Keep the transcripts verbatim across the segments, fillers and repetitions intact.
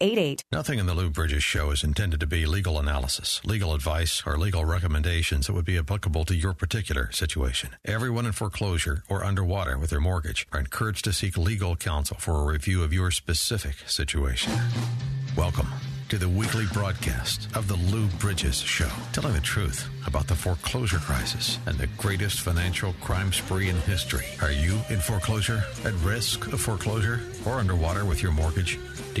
eight eight eight eight eight eight eight. Nothing in the Lou Bridges Show is intended to be legal analysis, legal advice, or legal recommendations that would be applicable to your particular situation. Everyone in foreclosure or underwater with their mortgage are encouraged to seek legal counsel for a review of your specific situation. Welcome to the weekly broadcast of the Lou Bridges Show, telling the truth about the foreclosure crisis and the greatest financial crime spree in history. Are you in foreclosure, at risk of foreclosure, or underwater with your mortgage? Do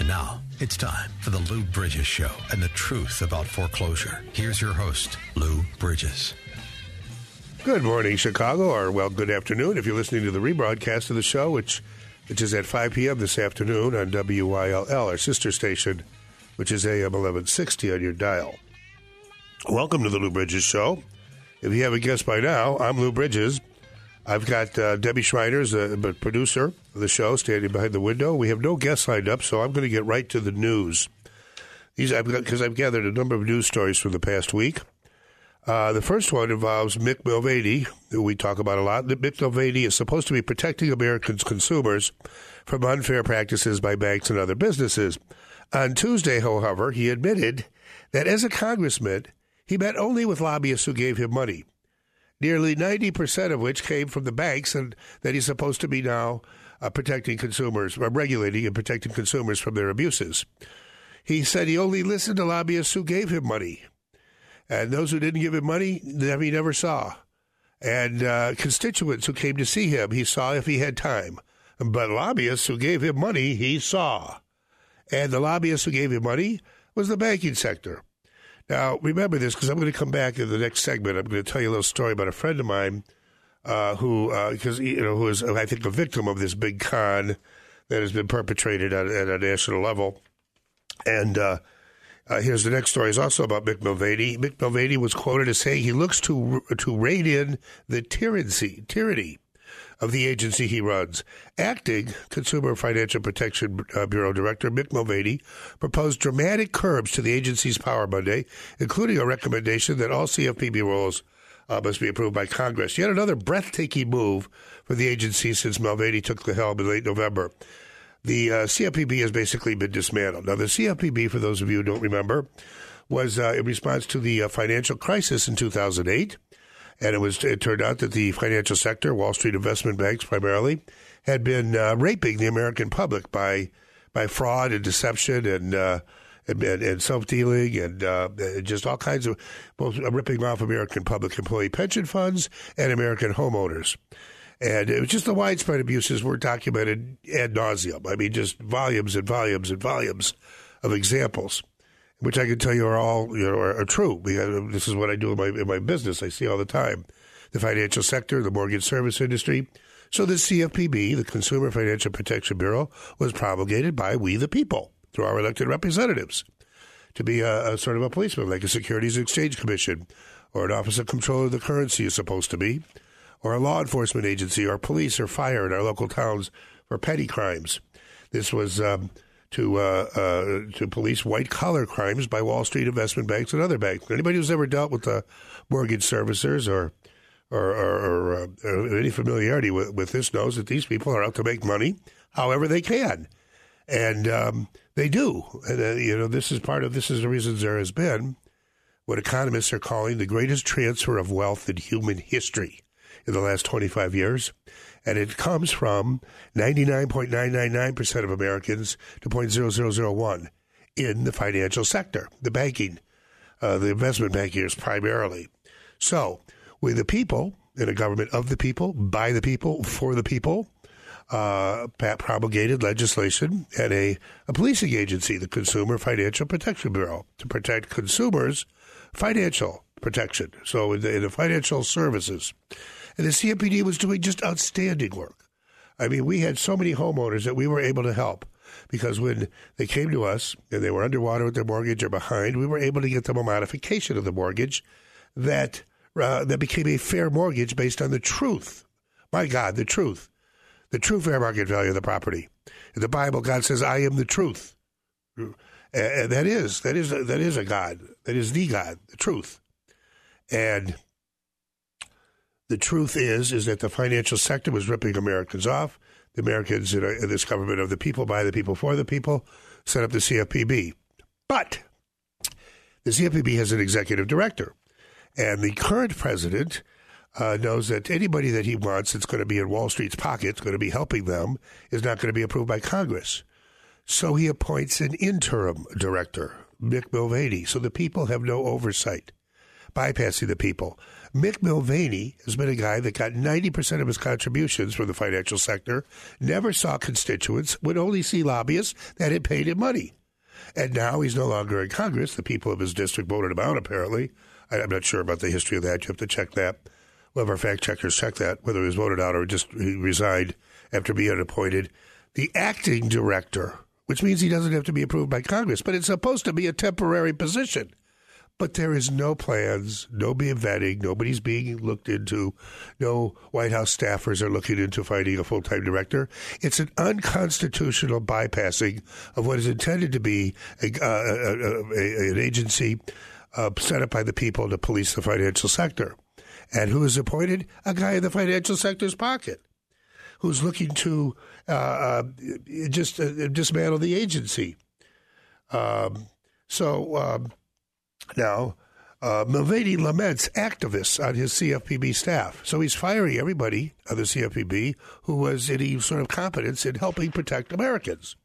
And now, it's time for the Lou Bridges Show and the truth about foreclosure. Here's your host, Lou Bridges. Good morning, Chicago, or, well, good afternoon if you're listening to the rebroadcast of the show, which which is at five p.m. this afternoon on W Y L L, our sister station, which is A M eleven sixty on your dial. Welcome to the Lou Bridges Show. If you haven't guessed by now, I'm Lou Bridges. I've got uh, Debbie Schreiner's uh, producer of the show standing behind the window. We have no guests lined up, so I'm going to get right to the news. These, I've got, because I've gathered a number of news stories from the past week. Uh, the first one involves Mick Mulvaney, who we talk about a lot. Mick Mulvaney is supposed to be protecting American consumers from unfair practices by banks and other businesses. On Tuesday, however, he admitted that as a congressman, he met only with lobbyists who gave him money, nearly ninety percent of which came from the banks, and that he's supposed to be now uh, protecting consumers, uh, regulating and protecting consumers from their abuses. He said he only listened to lobbyists who gave him money, and those who didn't give him money, he never saw. And uh, constituents who came to see him, he saw if he had time. But lobbyists who gave him money, he saw. And the lobbyists who gave him money was the banking sector. Now, remember this, because I'm going to come back in the next segment. I'm going to tell you a little story about a friend of mine uh, who, uh, because you know, who is, I think, a victim of this big con that has been perpetrated at, at a national level. And uh, uh, here's the next story. It's also about Mick Mulvaney. Mick Mulvaney was quoted as saying he looks to to rein in the tyranny, tyranny of the agency he runs. Acting Consumer Financial Protection Bureau Director Mick Mulvaney proposed dramatic curbs to the agency's power Monday, including a recommendation that all C F P B rules uh, must be approved by Congress. Yet another breathtaking move for the agency since Mulvaney took the helm in late November. The uh, C F P B has basically been dismantled. Now, the C F P B, for those of you who don't remember, was uh, in response to the uh, financial crisis in two thousand eight. And it was it turned out that the financial sector, Wall Street investment banks primarily, had been uh, raping the American public by by fraud and deception and uh, and, and self-dealing and uh, just all kinds of both ripping off American public employee pension funds and American homeowners. And it was just the widespread abuses were documented ad nauseum. I mean, just volumes and volumes and volumes of examples, which I can tell you are all you know are, are true. Because this is what I do in my in my business. I see all the time the financial sector, the mortgage service industry. So the C F P B, the Consumer Financial Protection Bureau, was promulgated by we the people through our elected representatives to be a, a sort of a policeman, like a Securities and Exchange Commission or an Office of Controller of the Currency is supposed to be, or a law enforcement agency or police or fire in our local towns for petty crimes. This was Um, To uh, uh, to police white-collar crimes by Wall Street investment banks and other banks. Anybody who's ever dealt with the mortgage servicers or or, or, or, uh, or any familiarity with, with this knows that these people are out to make money however they can, and um, they do. And uh, you know this is part of this is the reasons there has been what economists are calling the greatest transfer of wealth in human history in the last twenty-five years. And it comes from ninety-nine point nine nine nine percent of Americans to zero point zero zero zero one in the financial sector, the banking, uh, the investment bankers primarily. So with the people in a government of the people, by the people, for the people, uh, promulgated legislation and a, a policing agency, the Consumer Financial Protection Bureau, to protect consumers' financial protection. So in the, in the financial services. And the C F P B was doing just outstanding work. I mean, we had so many homeowners that we were able to help. because when they came to us and they were underwater with their mortgage or behind, we were able to get them a modification of the mortgage that uh, that became a fair mortgage based on the truth. My God, the truth. The true fair market value of the property. In the Bible, God says, I am the truth. And that is, that is, that is a God. That is the God, the truth. And the truth is, is that the financial sector was ripping Americans off. The Americans in, a, in this government of the people, by the people, for the people, set up the C F P B. But the C F P B has an executive director. And the current president uh, knows that anybody that he wants that's going to be in Wall Street's pocket, that's going to be helping them, is not going to be approved by Congress. So he appoints an interim director, Mick Mulvaney, so the people have no oversight, bypassing the people. Mick Mulvaney has been a guy that got ninety percent of his contributions from the financial sector, never saw constituents, would only see lobbyists that had paid him money. And now he's no longer in Congress. The people of his district voted him out, apparently. I'm not sure about the history of that. You have to check that. We'll have our fact checkers check that, whether he was voted out or just he resigned after being appointed. The acting director, which means he doesn't have to be approved by Congress, but it's supposed to be a temporary position. But there is no plans, no being vetting, nobody's being looked into, no White House staffers are looking into finding a full-time director. It's an unconstitutional bypassing of what is intended to be a, uh, a, a, an agency uh, set up by the people to police the financial sector. And who is appointed? A guy in the financial sector's pocket who's looking to uh, uh, just uh, dismantle the agency. Um, so... Um, Now, uh, Mulvaney laments activists on his C F P B staff. So he's firing everybody on the C F P B who was any sort of competence in helping protect Americans.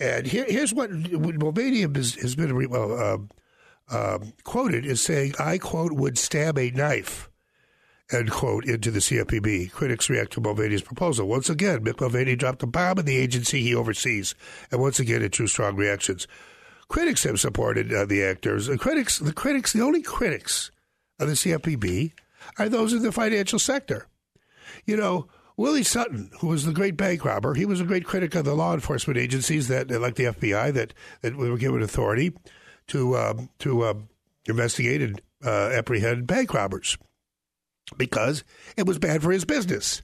And here, here's what Mulvaney has been well, um, um, quoted as saying, I, quote, would stab a knife, end quote, into the C F P B. Critics react to Mulvaney's proposal. Once again, Mick Mulvaney dropped a bomb in the agency he oversees. And once again, it drew strong reactions. Critics have supported uh, the actors. The critics, the critics, the only critics of the C F P B are those in the financial sector. You know, Willie Sutton, who was the great bank robber, he was a great critic of the law enforcement agencies that, like the F B I, that that we were given authority to um, to um, investigate and uh, apprehend bank robbers because it was bad for his business.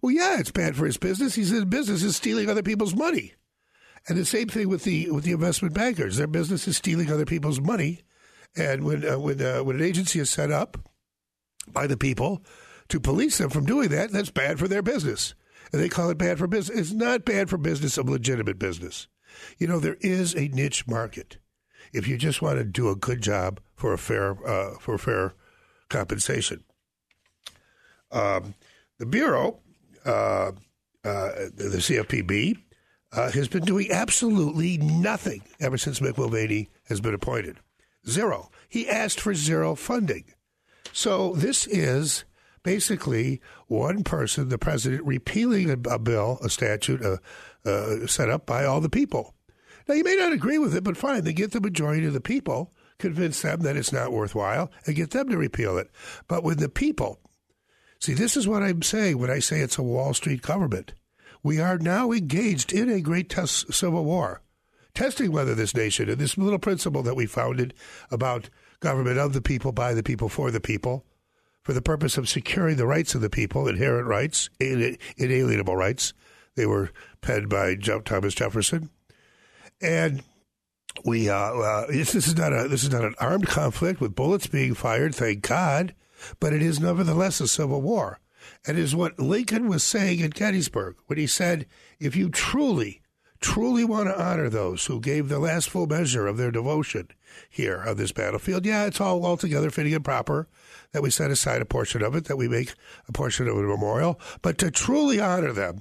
Well, yeah, it's bad for his business. He's in business is stealing other people's money. And the same thing with the with the investment bankers. Their business is stealing other people's money. And when uh, when uh, when an agency is set up by the people to police them from doing that, that's bad for their business. And they call it bad for business. It's not bad for business of legitimate business. You know, there is a niche market. If you just want to do a good job for a fair uh, for a fair compensation, um, the bureau, uh, uh, the C F P B. Uh, has been doing absolutely nothing ever since Mick Mulvaney has been appointed. Zero. He asked for zero funding. So this is basically one person, the president, repealing a, a bill, a statute uh, uh, set up by all the people. Now, you may not agree with it, but fine. They get the majority of the people, convince them that it's not worthwhile, and get them to repeal it. But when the people... See, this is what I'm saying when I say it's a Wall Street government. We are now engaged in a great test civil war, testing whether this nation and this little principle that we founded about government of the people, by the people, for the people, for the purpose of securing the rights of the people, inherent rights, inalienable rights. They were penned by Thomas Jefferson. And we uh, uh, this is not a this is not an armed conflict with bullets being fired, thank God, but it is nevertheless a civil war. And is what Lincoln was saying at Gettysburg when he said, if you truly, truly want to honor those who gave the last full measure of their devotion here on this battlefield, yeah, it's all altogether fitting and proper that we set aside a portion of it, that we make a portion of a memorial. But to truly honor them,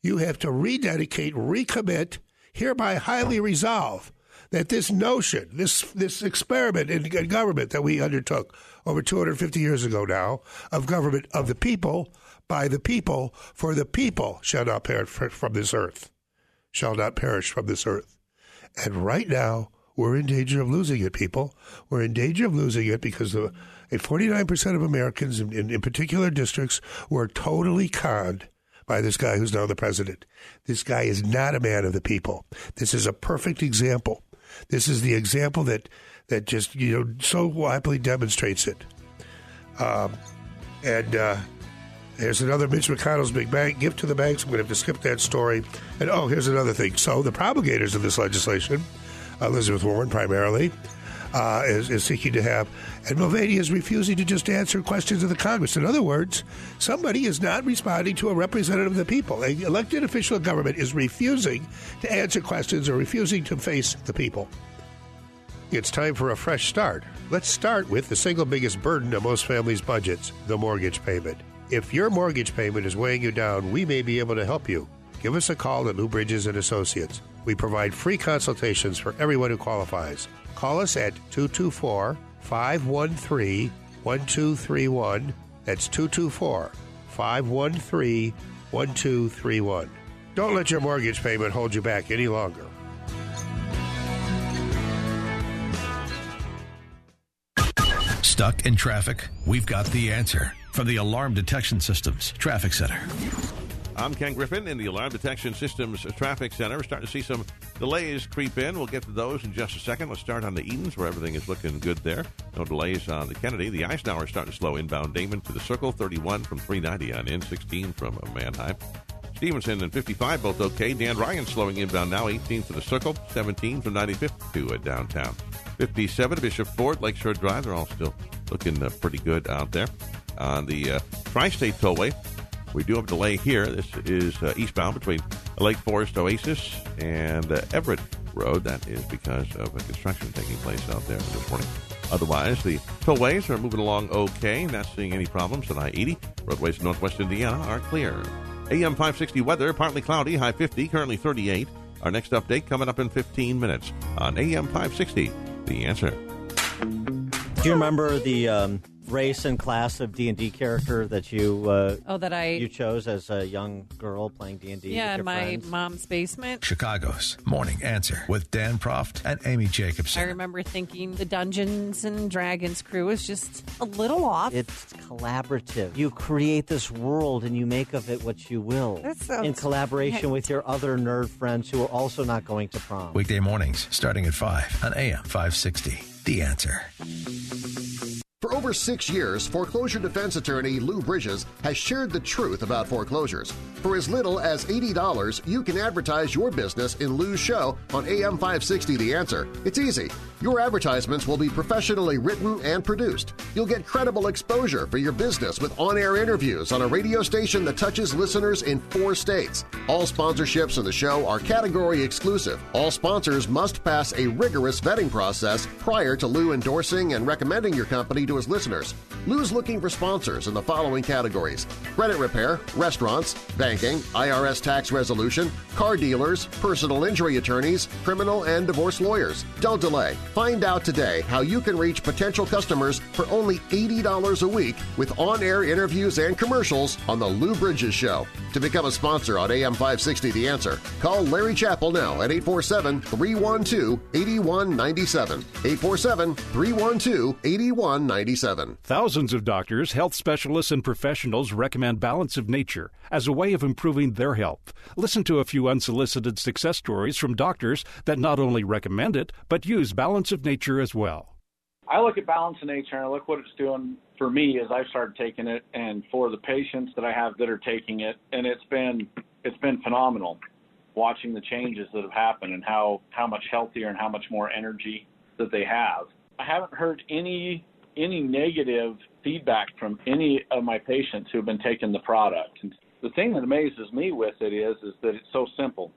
you have to rededicate, recommit, hereby highly resolve that this notion, this this experiment in, in government that we undertook over two hundred fifty years ago now, of government of the people, by the people, for the people, shall not perish from this earth, shall not perish from this earth. And right now, we're in danger of losing it, people. We're in danger of losing it because the, forty-nine percent of Americans, in, in, in particular districts, were totally conned by this guy who's now the president. This guy is not a man of the people. This is a perfect example. This is the example that, that just, you know, so widely demonstrates it. Um, and uh, here's another Mitch McConnell's big bank. Gift to the banks. I'm going to have to skip that story. And, oh, here's another thing. So the promulgators of this legislation, Elizabeth Warren primarily, uh, is, is seeking to have. And Mulvaney is refusing to just answer questions of the Congress. In other words, somebody is not responding to a representative of the people. An elected official of government is refusing to answer questions or refusing to face the people. It's time for a fresh start. Let's start with the single biggest burden of most families' budgets, the mortgage payment. If your mortgage payment is weighing you down, we may be able to help you. Give us a call at Lou Bridges and Associates. We provide free consultations for everyone who qualifies. Call us at two two four, five one three, one two three one. That's two two four, five one three, one two three one. Don't let your mortgage payment hold you back any longer. Stuck in traffic? We've got the answer from the Alarm Detection Systems Traffic Center. I'm Ken Griffin in the Alarm Detection Systems Traffic Center. We're starting to see some delays creep in. We'll get to those in just a second. Let's start on the Edens, where everything is looking good there. No delays on the Kennedy. The Eisenhower is starting to slow inbound Damon to the Circle, thirty-one from three ninety on in, sixteen from Mannheim. Stevenson and fifty-five both okay. Dan Ryan slowing inbound now, eighteen to the Circle, seventeen from ninety-fifth to uh, downtown. fifty-seven, Bishop Ford, Lakeshore Drive, they're all still looking uh, pretty good out there. On the uh, Tri-State Tollway, we do have a delay here. This is uh, eastbound between Lake Forest Oasis and uh, Everett Road. That is because of a construction taking place out there this morning. Otherwise, the tollways are moving along okay, not seeing any problems on I eighty. Roadways in northwest Indiana are clear. A M five sixty weather, partly cloudy, high fifty, currently thirty-eight. Our next update coming up in fifteen minutes on A M five sixty, The Answer. Do you remember the... Um race and class of D and D character that you uh, oh that I you chose as a young girl playing D and D? Yeah, in my friends. Mom's basement. Chicago's Morning Answer with Dan Proft and Amy Jacobson. I remember thinking the Dungeons and Dragons crew was just a little off. It's collaborative. You create this world and you make of it what you will. That sounds in collaboration with your other nerd friends who are also not going to prom. Weekday mornings starting at five on A M five sixty. The Answer. For over six years, foreclosure defense attorney Lou Bridges has shared the truth about foreclosures. For as little as eighty dollars, you can advertise your business in Lou's show on A M five sixty The Answer. It's easy. Your advertisements will be professionally written and produced. You'll get credible exposure for your business with on-air interviews on a radio station that touches listeners in four states. All sponsorships in the show are category exclusive. All sponsors must pass a rigorous vetting process prior to Lou endorsing and recommending your company to his listeners. Lou's looking for sponsors in the following categories: credit repair, restaurants, banking, I R S tax resolution, car dealers, personal injury attorneys, criminal and divorce lawyers. Don't delay. Find out today how you can reach potential customers for only eighty dollars a week with on-air interviews and commercials on The Lou Bridges Show. To become a sponsor on A M five sixty The Answer, call Larry Chappell now at eight four seven, three one two, eight one nine seven. eight four seven, three one two, eight one nine seven. Thousands of doctors, health specialists, and professionals recommend Balance of Nature as a way of improving their health. Listen to a few unsolicited success stories from doctors that not only recommend it, but use Balance of Nature as well. I look at Balance of Nature and I look what it's doing for me as I've started taking it, and for the patients that I have that are taking it, and it's been it's been phenomenal watching the changes that have happened and how, how much healthier and how much more energy that they have. I haven't heard any any negative feedback from any of my patients who have been taking the product. And the thing that amazes me with it is, is that it's so simple.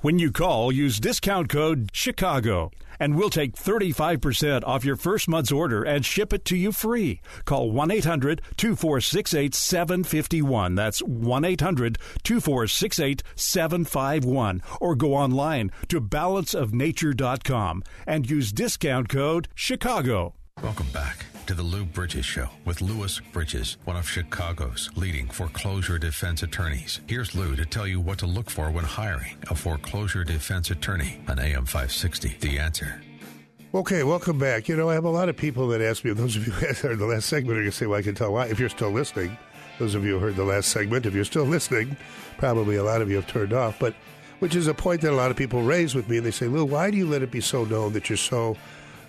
When you call, use discount code Chicago, and we'll take thirty-five percent off your first month's order and ship it to you free. Call one eight hundred, two four six eight, seven five one. That's one eight hundred, two four six eight, seven five one. Or go online to balance of nature dot com and use discount code Chicago. Welcome back to the Lou Bridges Show with Louis Bridges, one of Chicago's leading foreclosure defense attorneys. Here's Lou to tell you what to look for when hiring a foreclosure defense attorney on A M five sixty, The Answer. Okay, welcome back. You know, I have a lot of people that ask me, those of you who are in the last segment are going to say, well, I can tell why, if you're still listening. Those of you who heard the last segment, if you're still listening, probably a lot of you have turned off, but which is a point that a lot of people raise with me. And they say, Lou, why do you let it be so known that you're so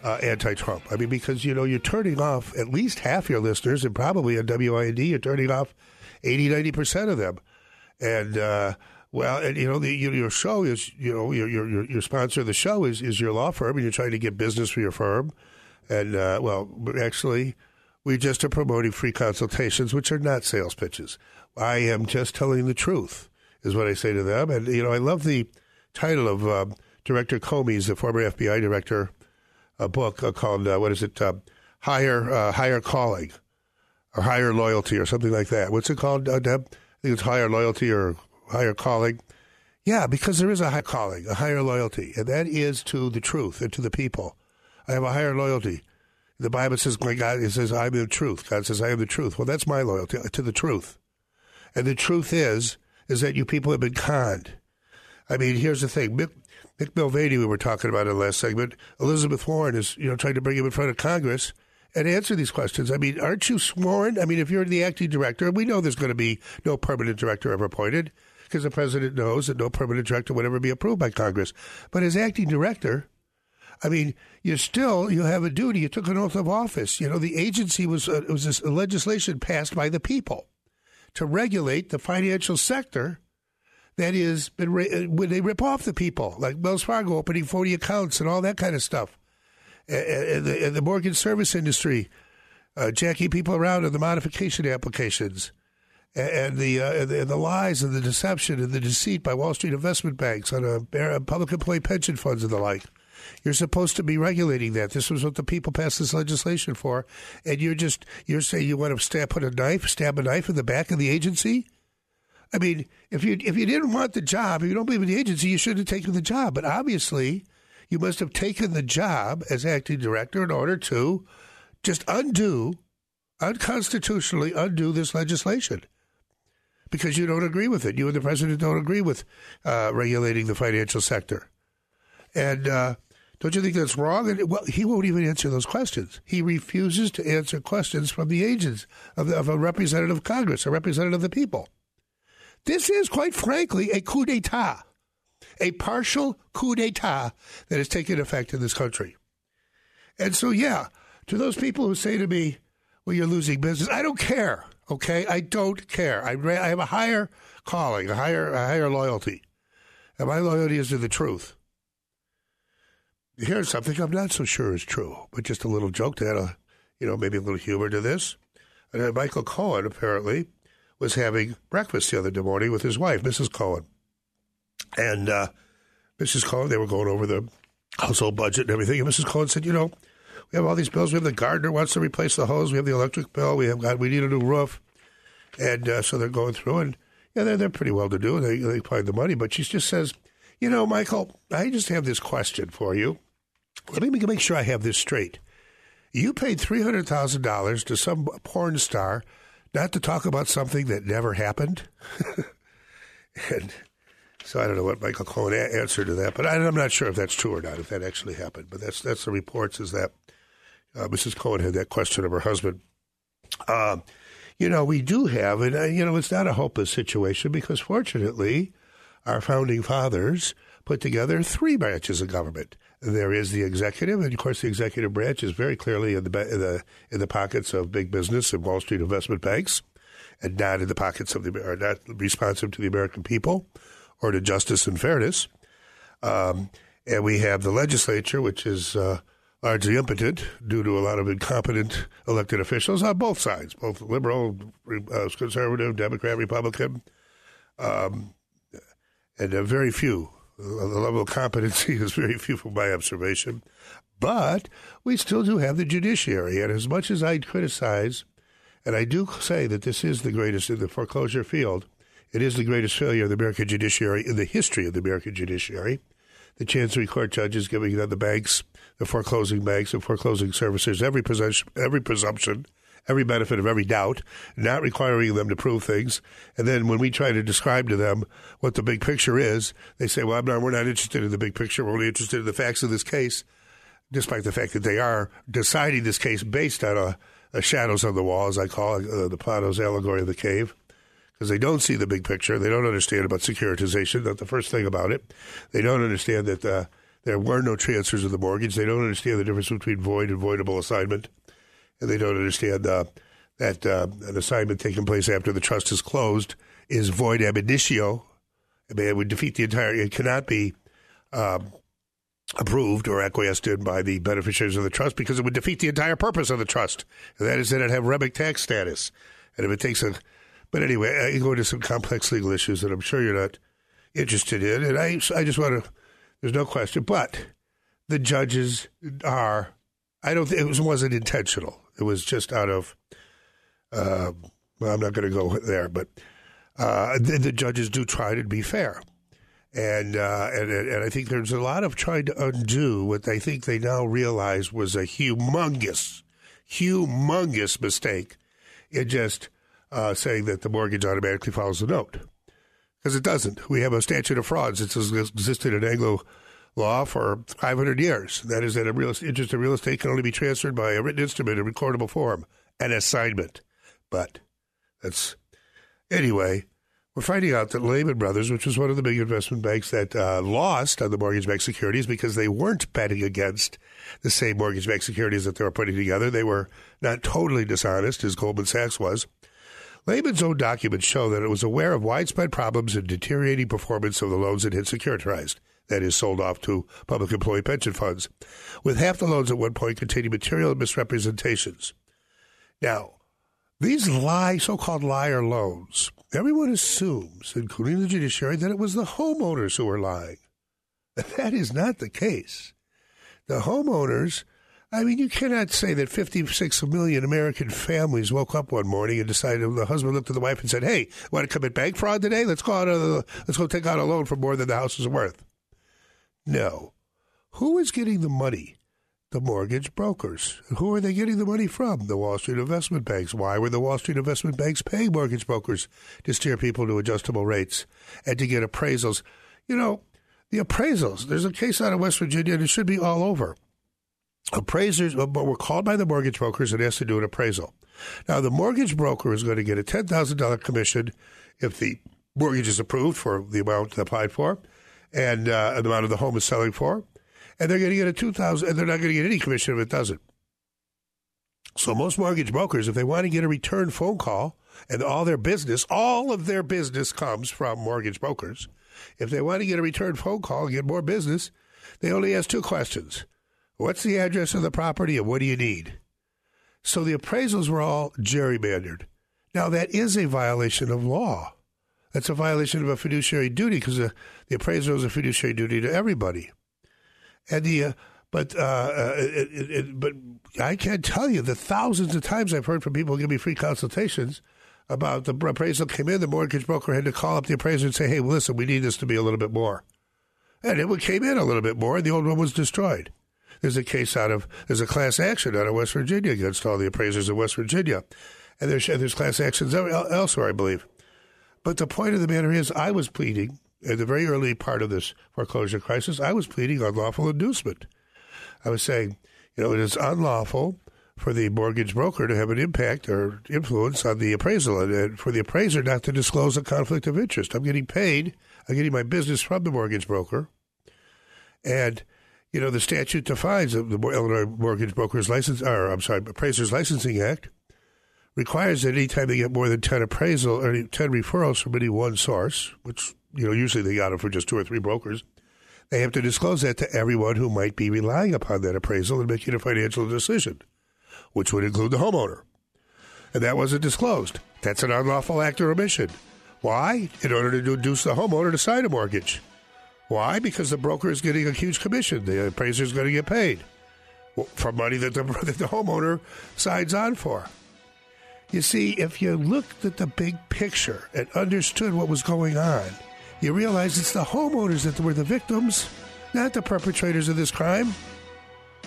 uh, anti-Trump? I mean, because, you know, you're turning off at least half your listeners, and probably on W I A D, you're turning off eighty, ninety percent of them. And, uh, well, and, you know, the, your show is, you know, your, your, your sponsor of the show is, is your law firm, and you're trying to get business for your firm. And, uh, well, actually, we just are promoting free consultations, which are not sales pitches. I am just telling the truth, is what I say to them. And, you know, I love the title of um, Director Comey's, the former F B I director, a book uh, called, uh, what is it, uh, Higher uh, Higher Calling or Higher Loyalty or something like that. What's it called, uh, Deb? I think it's Higher Loyalty or Higher Calling. Yeah, because there is a higher calling, a higher loyalty, and that is to the truth and to the people. I have a higher loyalty. The Bible says, my God, it says, I'm the truth. God says, I am the truth. Well, that's my loyalty, to the truth. And the truth is, is that you people have been conned. I mean, here's the thing. Mick, Mick Mulvaney, we were talking about in the last segment. Elizabeth Warren is, you know, trying to bring him in front of Congress and answer these questions. I mean, aren't you sworn? I mean, if you're the acting director, we know there's going to be no permanent director ever appointed because the president knows that no permanent director would ever be approved by Congress. But as acting director, I mean, you still, you have a duty. You took an oath of office. You know, the agency was, uh, it was this legislation passed by the people to regulate the financial sector that is, been re- when they rip off the people, like Wells Fargo opening forty accounts and all that kind of stuff. And, and, the, and the mortgage service industry, uh, jacking people around in the modification applications, and, and, the, uh, and, the, and the lies and the deception and the deceit by Wall Street investment banks on a, a public employee pension funds and the like. You're supposed to be regulating that. This was what the people passed this legislation for. And you're just, you're saying you want to stab, put a knife, stab a knife in the back of the agency? I mean, if you if you didn't want the job, if you don't believe in the agency, you shouldn't have taken the job. But obviously, you must have taken the job as acting director in order to just undo, unconstitutionally undo this legislation. Because you don't agree with it. You and the president don't agree with uh, regulating the financial sector. And uh, don't you think that's wrong? And, well, he won't even answer those questions. He refuses to answer questions from the agents of, the, of a representative of Congress, a representative of the people. This is, quite frankly, a coup d'etat, a partial coup d'etat that has taken effect in this country. And so, yeah, to those people who say to me, well, you're losing business, I don't care, okay? I don't care. I, I have a higher calling, a higher, a higher loyalty, and my loyalty is to the truth. Here's something I'm not so sure is true, but just a little joke to add, a, you know, maybe a little humor to this. And Michael Cohen, apparently, was having breakfast the other day morning with his wife, Missus Cohen. And uh, Missus Cohen, they were going over the household budget and everything. And Missus Cohen said, you know, we have all these bills. We have the gardener wants to replace the hose. We have the electric bill. We have God, we need a new roof. And uh, so they're going through, and yeah, they're, they're pretty well-to-do. They, they find the money. But she just says, you know, Michael, I just have this question for you. Let me make sure I have this straight. You paid three hundred thousand dollars to some porn star not to talk about something that never happened? And so I don't know what Michael Cohen a- answered to that, but I, I'm not sure if that's true or not, if that actually happened. But that's that's the reports is that uh, Missus Cohen had that question of her husband. Uh, you know, we do have, and, uh, you know, it's not a hopeless situation because fortunately our founding fathers put together three branches of government. There is the executive, and of course the executive branch is very clearly in the in the, in the pockets of big business and Wall Street investment banks, and not in the pockets of the or not responsive to the American people, or to justice and fairness. Um, and we have the legislature, which is uh, largely impotent due to a lot of incompetent elected officials on both sides, both liberal, uh, conservative, Democrat, Republican, um, and uh, very few. The level of competency is very few from my observation. But we still do have the judiciary. And as much as I criticize, and I do say that this is the greatest in the foreclosure field, it is the greatest failure of the American judiciary in the history of the American judiciary. The Chancery Court judges giving them the banks, the foreclosing banks, and foreclosing servicers, every presumption, every presumption, every benefit of every doubt, not requiring them to prove things. And then when we try to describe to them what the big picture is, they say, well, I'm not, we're not interested in the big picture. We're only interested in the facts of this case, despite the fact that they are deciding this case based on a, the shadows on the wall, as I call it, uh, the Plato's allegory of the cave, because they don't see the big picture. They don't understand about securitization. That's the first thing about it. They don't understand that uh, there were no transfers of the mortgage. They don't understand the difference between void and voidable assignment. And they don't understand uh, that uh, an assignment taking place after the trust is closed is void ab initio. I mean, it would defeat the entire – it cannot be um, approved or acquiesced in by the beneficiaries of the trust because it would defeat the entire purpose of the trust, and that is that it'd have R E/MAX tax status. And if it takes a – but anyway, I go into some complex legal issues that I'm sure you're not interested in, and I, I just want to – there's no question. But the judges are – I don't think – it was, wasn't intentional. It was just out of uh, – well, I'm not going to go there, but – Uh, the, the judges do try to be fair. And, uh, and and I think there's a lot of trying to undo what I think they now realize was a humongous, humongous mistake in just uh, saying that the mortgage automatically follows the note. Because it doesn't. We have a statute of frauds that's existed in Anglo law for five hundred years. That is that a real interest in real estate can only be transferred by a written instrument in recordable form, an assignment. But that's... Anyway, we're finding out that Lehman Brothers, which was one of the big investment banks that uh, lost on the mortgage-backed securities because they weren't betting against the same mortgage-backed securities that they were putting together. They were not totally dishonest, as Goldman Sachs was. Lehman's own documents show that it was aware of widespread problems and deteriorating performance of the loans it had securitized, that is, sold off to public employee pension funds, with half the loans at one point containing material misrepresentations. Now, these lie, so-called liar loans, everyone assumes, including the judiciary, that it was the homeowners who were lying. That is not the case. The homeowners, I mean, you cannot say that fifty-six million American families woke up one morning and decided, the husband looked at the wife and said, hey, want to commit bank fraud today? Let's go, out a, let's go take out a loan for more than the house is worth. No. Who is getting the money? The mortgage brokers. Who are they getting the money from? The Wall Street investment banks. Why were the Wall Street investment banks paying mortgage brokers to steer people to adjustable rates and to get appraisals? You know, the appraisals, there's a case out of West Virginia, and it should be all over. Appraisers were called by the mortgage brokers and asked to do an appraisal. Now, the mortgage broker is going to get a ten thousand dollars commission if the mortgage is approved for the amount applied for and uh, the amount of the home is selling for. And they're going to get a two thousand dollars, and they're not going to get any commission if it doesn't. So most mortgage brokers, if they want to get a return phone call, and all their business, all of their business comes from mortgage brokers. If they want to get a return phone call and get more business, they only ask two questions. What's the address of the property, and what do you need? So the appraisals were all gerrymandered. Now, that is a violation of law. That's a violation of a fiduciary duty because the appraisal is a fiduciary duty to everybody. And the, uh, but uh, it, it, it, but I can't tell you the thousands of times I've heard from people who give me free consultations about the appraisal came in, the mortgage broker had to call up the appraiser and say, hey, well, listen, we need this to be a little bit more. And it came in a little bit more, and the old one was destroyed. There's a case out of, there's a class action out of West Virginia against all the appraisers in West Virginia. And there's, and there's class actions elsewhere, I believe. But the point of the matter is I was pleading. At the very early part of this foreclosure crisis, I was pleading unlawful inducement. I was saying, you know, it is unlawful for the mortgage broker to have an impact or influence on the appraisal and for the appraiser not to disclose a conflict of interest. I'm getting paid. I'm getting my business from the mortgage broker. And, you know, the statute defines the Illinois Mortgage Broker's License, or I'm sorry, Appraiser's Licensing Act requires that any time they get more than ten appraisal or ten referrals from any one source, which you know, usually they got it for just two or three brokers. They have to disclose that to everyone who might be relying upon that appraisal and making a financial decision, which would include the homeowner. And that wasn't disclosed. That's an unlawful act or omission. Why? In order to induce the homeowner to sign a mortgage. Why? Because the broker is getting a huge commission. The appraiser is going to get paid for money that the, that the homeowner signs on for. You see, if you looked at the big picture and understood what was going on, you realize it's the homeowners that were the victims, not the perpetrators of this crime.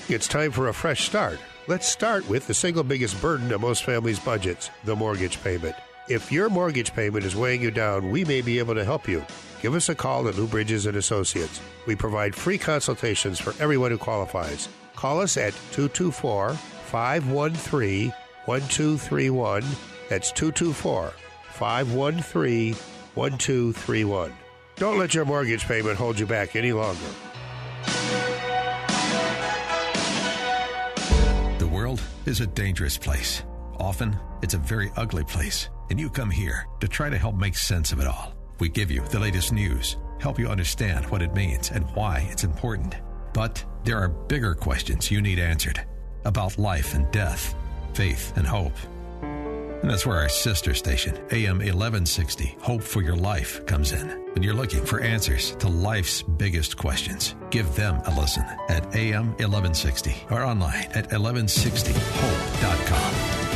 It's time for a fresh start. Let's start with the single biggest burden to most families' budgets, the mortgage payment. If your mortgage payment is weighing you down, we may be able to help you. Give us a call at Lou Bridges and Associates. We provide free consultations for everyone who qualifies. Call us at two two four, five one three, five one three. two two four, five one three, one two three one. That's two two four, five one three, one two three one. Don't let your mortgage payment hold you back any longer. The world is a dangerous place. Often, it's a very ugly place, and you come here to try to help make sense of it all. We give you the latest news, help you understand what it means and why it's important. But there are bigger questions you need answered about life and death, faith and hope. And that's where our sister station, A M eleven sixty, Hope for Your Life, comes in. When you're looking for answers to life's biggest questions, give them a listen at A M eleven sixty or online at eleven sixty hope dot com.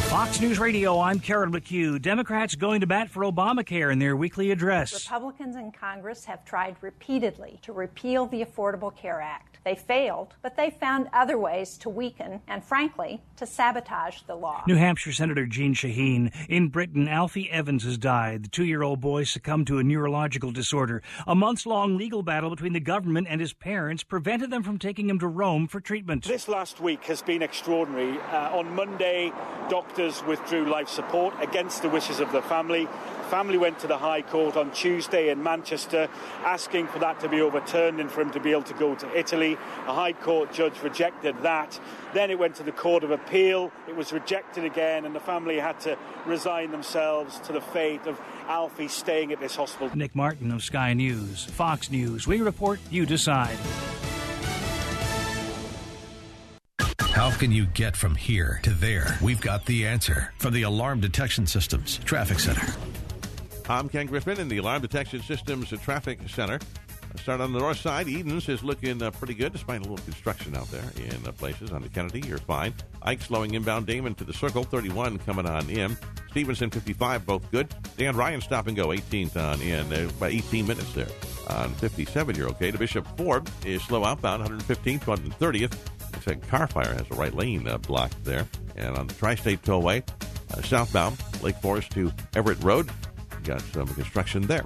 Fox News Radio, I'm Karen McHugh. Democrats going to bat for Obamacare in their weekly address. Republicans in Congress have tried repeatedly to repeal the Affordable Care Act. They failed, but they found other ways to weaken and, frankly, to sabotage the law. New Hampshire Senator Jeanne Shaheen. In Britain, Alfie Evans has died. The two-year-old boy succumbed to a neurological disorder. A months-long legal battle between the government and his parents prevented them from taking him to Rome for treatment. This last week has been extraordinary. Uh, on Monday, Doctor withdrew life support against the wishes of the family. The family went to the High Court on Tuesday in Manchester asking for that to be overturned and for him to be able to go to Italy. A High Court judge rejected that. Then it went to the Court of Appeal. It was rejected again, and the family had to resign themselves to the fate of Alfie staying at this hospital. Nick Martin of Sky News. Fox News. We report, you decide. How can you get from here to there? We've got the answer from the Alarm Detection Systems Traffic Center. I'm Ken Griffin in the Alarm Detection Systems Traffic Center. Start on the north side. Edens is looking uh, pretty good, despite a little construction out there in uh, places. On the Kennedy, you're fine. Ike slowing inbound. Damon to the circle. thirty-one coming on in. Stevenson, fifty-five, both good. Dan Ryan, stop and go. eighteenth on in. There's about eighteen minutes there. On fifty-seven, you're okay. To Bishop Ford is slow outbound. one hundred fifteenth, one hundred thirtieth. Looks like a car fire has a right lane uh, blocked there. And on the Tri-State Tollway, uh, southbound, Lake Forest to Everett Road, got some construction there.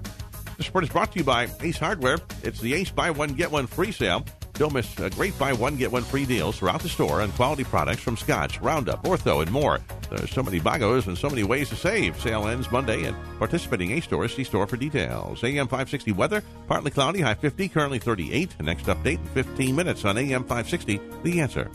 This report is brought to you by Ace Hardware. It's the Ace Buy One, Get One Free sale. Don't miss a great buy one, get one free deals throughout the store on quality products from Scotch, Roundup, Ortho, and more. There's so many bogos and so many ways to save. Sale ends Monday, and participating Ace stores, see store for details. A M five sixty weather, partly cloudy, high fifty, currently thirty-eight. The next update in fifteen minutes on A M five sixty, The Answer.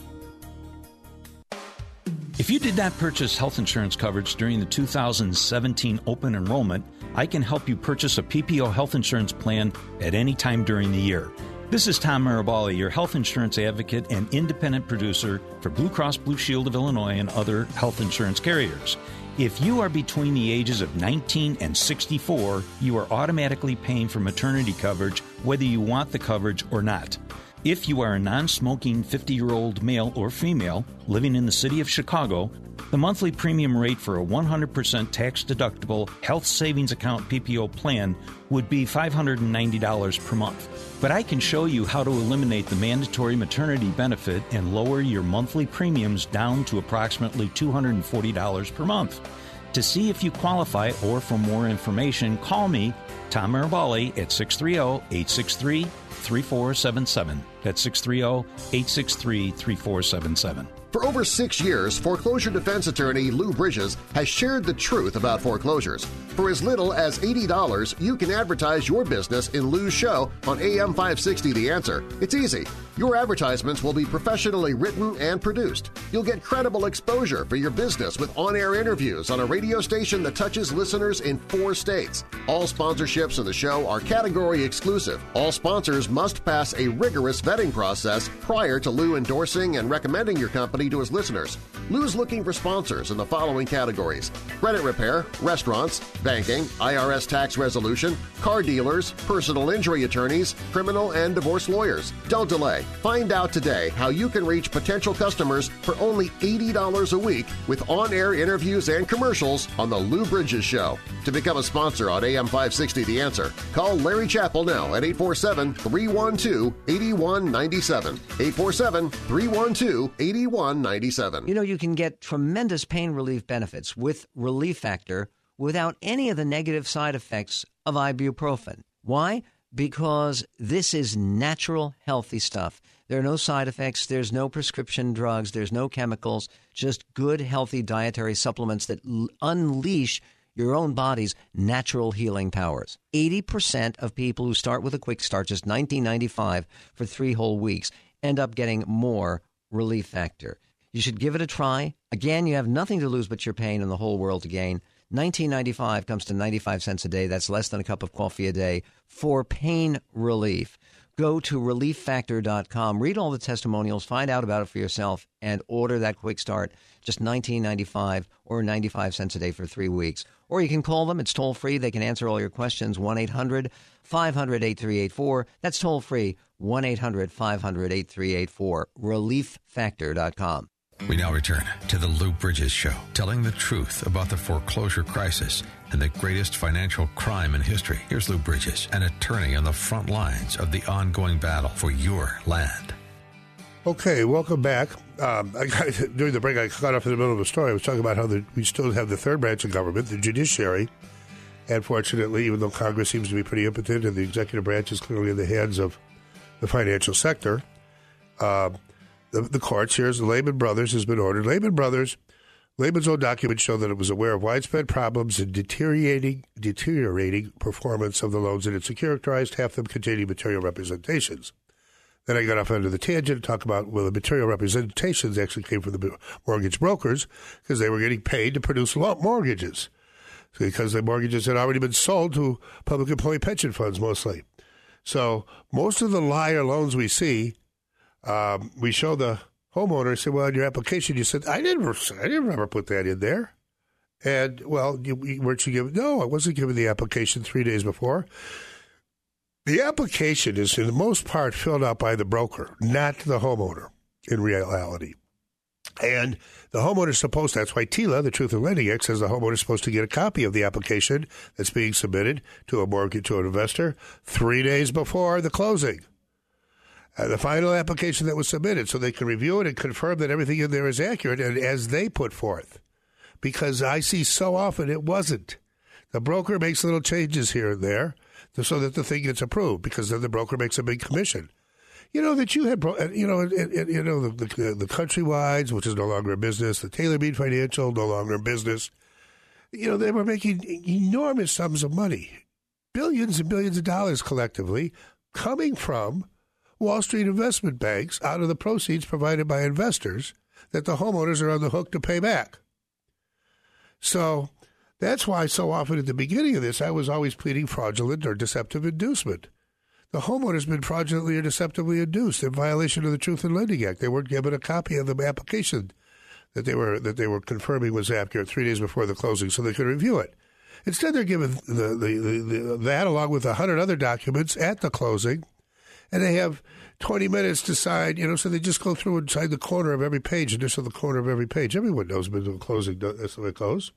If you did not purchase health insurance coverage during the two thousand seventeen open enrollment, I can help you purchase a P P O health insurance plan at any time during the year. This is Tom Marabali, your health insurance advocate and independent producer for Blue Cross Blue Shield of Illinois and other health insurance carriers. If you are between the ages of nineteen and sixty-four, you are automatically paying for maternity coverage whether you want the coverage or not. If you are a non-smoking fifty-year-old male or female living in the city of Chicago, the monthly premium rate for a one hundred percent tax-deductible health savings account P P O plan would be five hundred ninety dollars per month. But I can show you how to eliminate the mandatory maternity benefit and lower your monthly premiums down to approximately two hundred forty dollars per month. To see if you qualify or for more information, call me, Tom Marabali, at six three zero, eight six three, three four seven seven. That's six three zero, eight six three, three four seven seven. For over six years, foreclosure defense attorney Lou Bridges has shared the truth about foreclosures. For as little as eighty dollars, you can advertise your business in Lou's show on A M five sixty The Answer. It's easy. Your advertisements will be professionally written and produced. You'll get credible exposure for your business with on-air interviews on a radio station that touches listeners in four states. All sponsorships in the show are category exclusive. All sponsors must pass a rigorous vetting process prior to Lou endorsing and recommending your company to his listeners. Lou's looking for sponsors in the following categories: credit repair, restaurants, banking, I R S tax resolution, car dealers, personal injury attorneys, criminal and divorce lawyers. Don't delay. Find out today how you can reach potential customers for only eighty dollars a week with on-air interviews and commercials on The Lou Bridges Show. To become a sponsor on A M five sixty The Answer, call Larry Chappell now at eight four seven, three one two, eight one nine seven. eight four seven, three one two, eight one nine seven. You know, you can get tremendous pain relief benefits with Relief Factor without any of the negative side effects of ibuprofen. Why? because this is natural, healthy stuff. There are no side effects. There's no prescription drugs. There's no chemicals, just good, healthy dietary supplements that l- unleash your own body's natural healing powers. eighty percent of people who start with a quick start, just nineteen ninety-five for three whole weeks, end up getting more Relief Factor. You should give it a try. Again, you have nothing to lose but your pain and the whole world to gain. nineteen ninety-five comes to ninety-five cents a day. That's less than a cup of coffee a day for pain relief. Go to relief factor dot com. Read all the testimonials. Find out about it for yourself and order that quick start. Just nineteen ninety-five or ninety-five cents a day for three weeks. Or you can call them. It's toll free. They can answer all your questions. one eight hundred five hundred eighty-three eighty-four. That's toll free. one eight hundred five hundred eighty-three eighty-four. relief factor dot com. We now return to the Lou Bridges Show, telling the truth about the foreclosure crisis and the greatest financial crime in history. Here's Lou Bridges, an attorney on the front lines of the ongoing battle for your land. Okay, welcome back. Um, I got, during the break, I got off in the middle of a story. I was talking about how the, we still have the third branch of government, the judiciary. And fortunately, even though Congress seems to be pretty impotent and the executive branch is clearly in the hands of the financial sector, uh, The, the courts, here's the Lehman Brothers has been ordered. Lehman Brothers, Lehman's own documents show that it was aware of widespread problems in deteriorating deteriorating performance of the loans that it securitized, half of them containing material representations. Then I got off onto the tangent to talk about, well, the material representations actually came from the mortgage brokers because they were getting paid to produce mortgages so because the mortgages had already been sold to public employee pension funds mostly. So most of the liar loans we see, Um, we show the homeowner and say, well, in your application, you said, I didn't I didn't ever put that in there. And, well, you, weren't you given? No, I wasn't given the application three days before. The application is, in the most part, filled out by the broker, not the homeowner in reality. And the homeowner is supposed to, that's why T I L A, the Truth in Lending Act, says the homeowner is supposed to get a copy of the application that's being submitted to a mortgage, to an investor, three days before the closing. Uh, the final application that was submitted so they can review it and confirm that everything in there is accurate and as they put forth. Because I see so often it wasn't. The broker makes little changes here and there so that the thing gets approved because then the broker makes a big commission. You know that you had, you know, it, it, you know the, the, the Countrywides, which is no longer in business, the Taylor-Meade Financial, no longer in business. You know, they were making enormous sums of money, billions and billions of dollars collectively coming from Wall Street investment banks out of the proceeds provided by investors that the homeowners are on the hook to pay back. So that's why so often at the beginning of this, I was always pleading fraudulent or deceptive inducement. The homeowner's been fraudulently or deceptively induced in violation of the Truth in Lending Act. They weren't given a copy of the application that they were that they were confirming was accurate three days before the closing so they could review it. Instead, they're given the, the, the, the, that along with one hundred other documents at the closing. And they have twenty minutes to sign, you know, so they just go through and sign the corner of every page, initial the corner of every page. Everyone knows about the closing, that's the way it goes.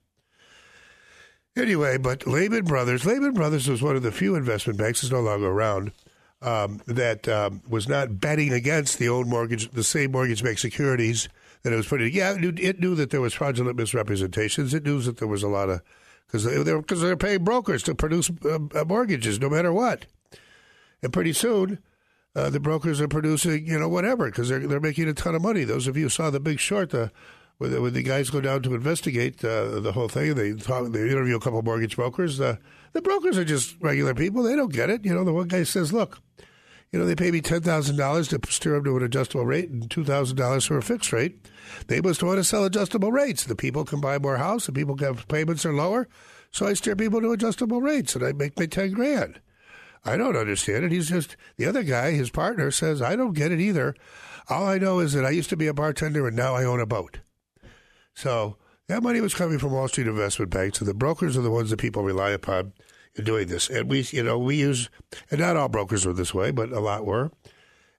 Anyway, but Lehman Brothers, Lehman Brothers was one of the few investment banks, it's no longer around, um, that um, was not betting against the old mortgage, the same mortgage-backed securities that it was putting. Yeah, it knew, it knew that there was fraudulent misrepresentations. It knew that there was a lot of, because they, they're, they're paying brokers to produce uh, mortgages no matter what. And pretty soon, Uh, the brokers are producing, you know, whatever, because they're they're making a ton of money. Those of you who saw The Big Short, uh, when, the, when the guys go down to investigate uh, the whole thing, they talk, they interview a couple of mortgage brokers. Uh, the brokers are just regular people; they don't get it. You know, the one guy says, "Look, you know, they pay me ten thousand dollars to steer them to an adjustable rate and two thousand dollars for a fixed rate. They must want to sell adjustable rates. The people can buy more house, the people have payments are lower, so I steer people to adjustable rates, and I make my ten grand." I don't understand it. He's just, the other guy, his partner, says, I don't get it either. All I know is that I used to be a bartender and now I own a boat. So that money was coming from Wall Street investment banks, and the brokers are the ones that people rely upon in doing this. And we, you know, we use, and not all brokers were this way, but a lot were.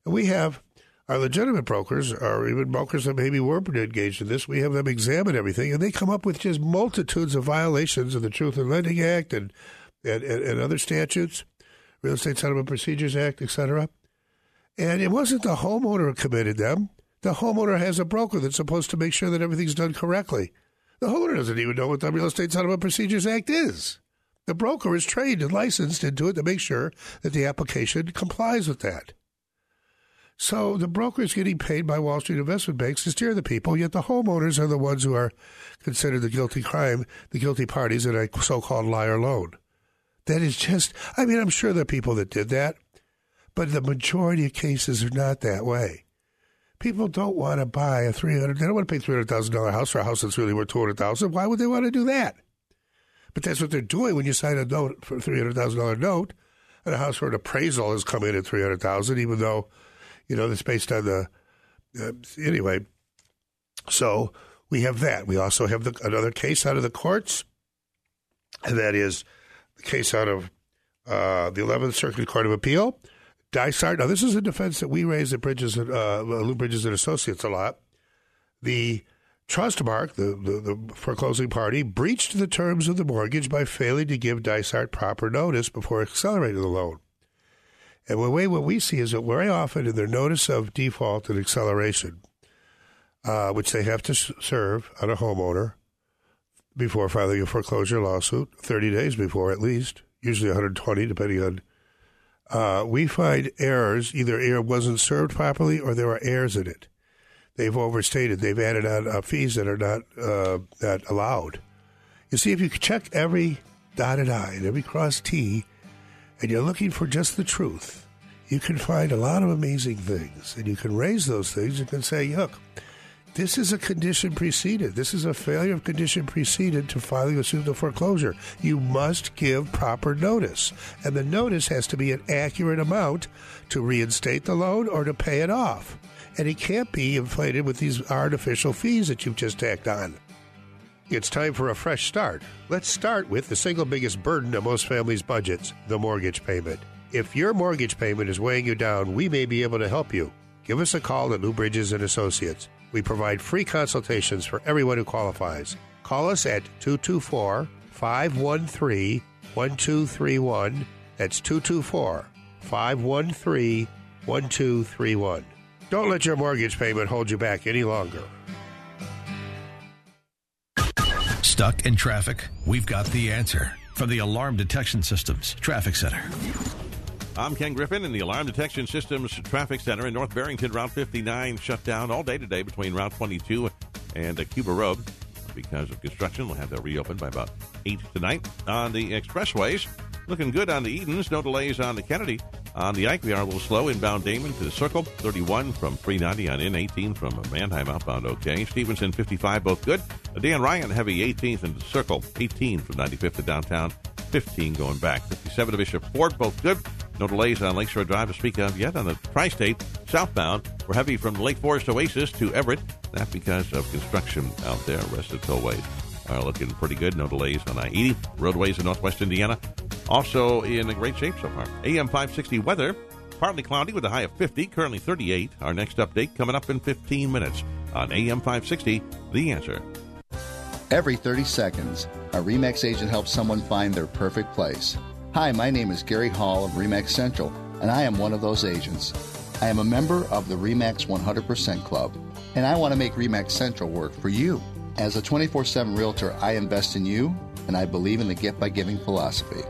And we have our legitimate brokers, or even brokers that maybe were engaged in this, we have them examine everything, and they come up with just multitudes of violations of the Truth in Lending Act and, and, and, and other statutes. Real Estate Settlement Procedures Act, et cetera. And it wasn't the homeowner who committed them. The homeowner has a broker that's supposed to make sure that everything's done correctly. The homeowner doesn't even know what the Real Estate Settlement Procedures Act is. The The broker is trained and licensed into it to make sure that the application complies with that. So the broker is getting paid by Wall Street investment banks to steer the people, yet the homeowners are the ones who are considered the guilty crime, the guilty parties in a so-called liar loan. That is just, I mean, I'm sure there are people that did that, but the majority of cases are not that way. People don't want to buy a three hundred thousand dollars, they don't want to pay three hundred thousand dollars house for a house that's really worth two hundred thousand dollars. Why would they want to do that? But that's what they're doing when you sign a note for a three hundred thousand dollars note, and a house for an appraisal has come in at three hundred thousand dollars, even though, you know, that's based on the, uh, anyway, so we have that. We also have the, another case out of the courts, and that is the case out of uh, the eleventh Circuit Court of Appeal, Dysart. Now, this is a defense that we raise at Bridges, uh, Lou Bridges and Associates a lot. The trustmark, the, the, the foreclosing party, breached the terms of the mortgage by failing to give Dysart proper notice before accelerating the loan. And the way what we see is that very often in their notice of default and acceleration, uh, which they have to serve on a homeowner before filing a foreclosure lawsuit, thirty days before at least, usually one hundred twenty depending on, uh, we find errors, either air wasn't served properly or there are errors in it. They've overstated. They've added on uh, fees that are not, uh, not allowed. You see, if you check every dotted I and every crossed T, and you're looking for just the truth, you can find a lot of amazing things, and you can raise those things. You can say, look, this is a condition preceded. This is a failure of condition preceded to filing a suit of foreclosure. You must give proper notice, and the notice has to be an accurate amount to reinstate the loan or to pay it off, and it can't be inflated with these artificial fees that you've just tacked on. It's time for a fresh start. Let's start with the single biggest burden of most families' budgets, the mortgage payment. If your mortgage payment is weighing you down, we may be able to help you. Give us a call at Lou Bridges and Associates. We provide free consultations for everyone who qualifies. Call us at two two four, five one three, one two three one. That's two two four, five one three, one two three one. Don't let your mortgage payment hold you back any longer. Stuck in traffic? We've got the answer from the Alarm Detection Systems Traffic Center. I'm Ken Griffin in the Alarm Detection Systems Traffic Center in North Barrington. Route fifty-nine shut down all day today between Route twenty-two and Cuba Road because of construction. We'll have that reopened by about eight tonight. On the expressways, looking good on the Edens. No delays on the Kennedy. On the Ike, we are a little slow. Inbound Damon to the Circle. thirty-one from three ninety on in. eighteen from Mannheim outbound okay. Stevenson, fifty-five, both good. Dan Ryan, heavy eighteenth in the Circle. eighteen from ninety-fifth to downtown. fifteen going back. fifty-seven to Bishop Ford, both good. No delays on Lakeshore Drive to speak of yet. On the Tri-State, southbound, we're heavy from Lake Forest Oasis to Everett. That's because of construction out there. Rest of the tollways are looking pretty good. No delays on I eighty. Roadways in northwest Indiana also in a great shape so far. A M five sixty weather, partly cloudy with a high of fifty, currently thirty-eight. Our next update coming up in fifteen minutes on A M five sixty, The Answer. Every thirty seconds, a RE/MAX agent helps someone find their perfect place. Hi, my name is Gary Hall of RE/MAX Central, and I am one of those agents. I am a member of the RE/MAX one hundred percent Club, and I want to make RE/MAX Central work for you. As a twenty-four seven realtor, I invest in you, and I believe in the gift-by-giving philosophy.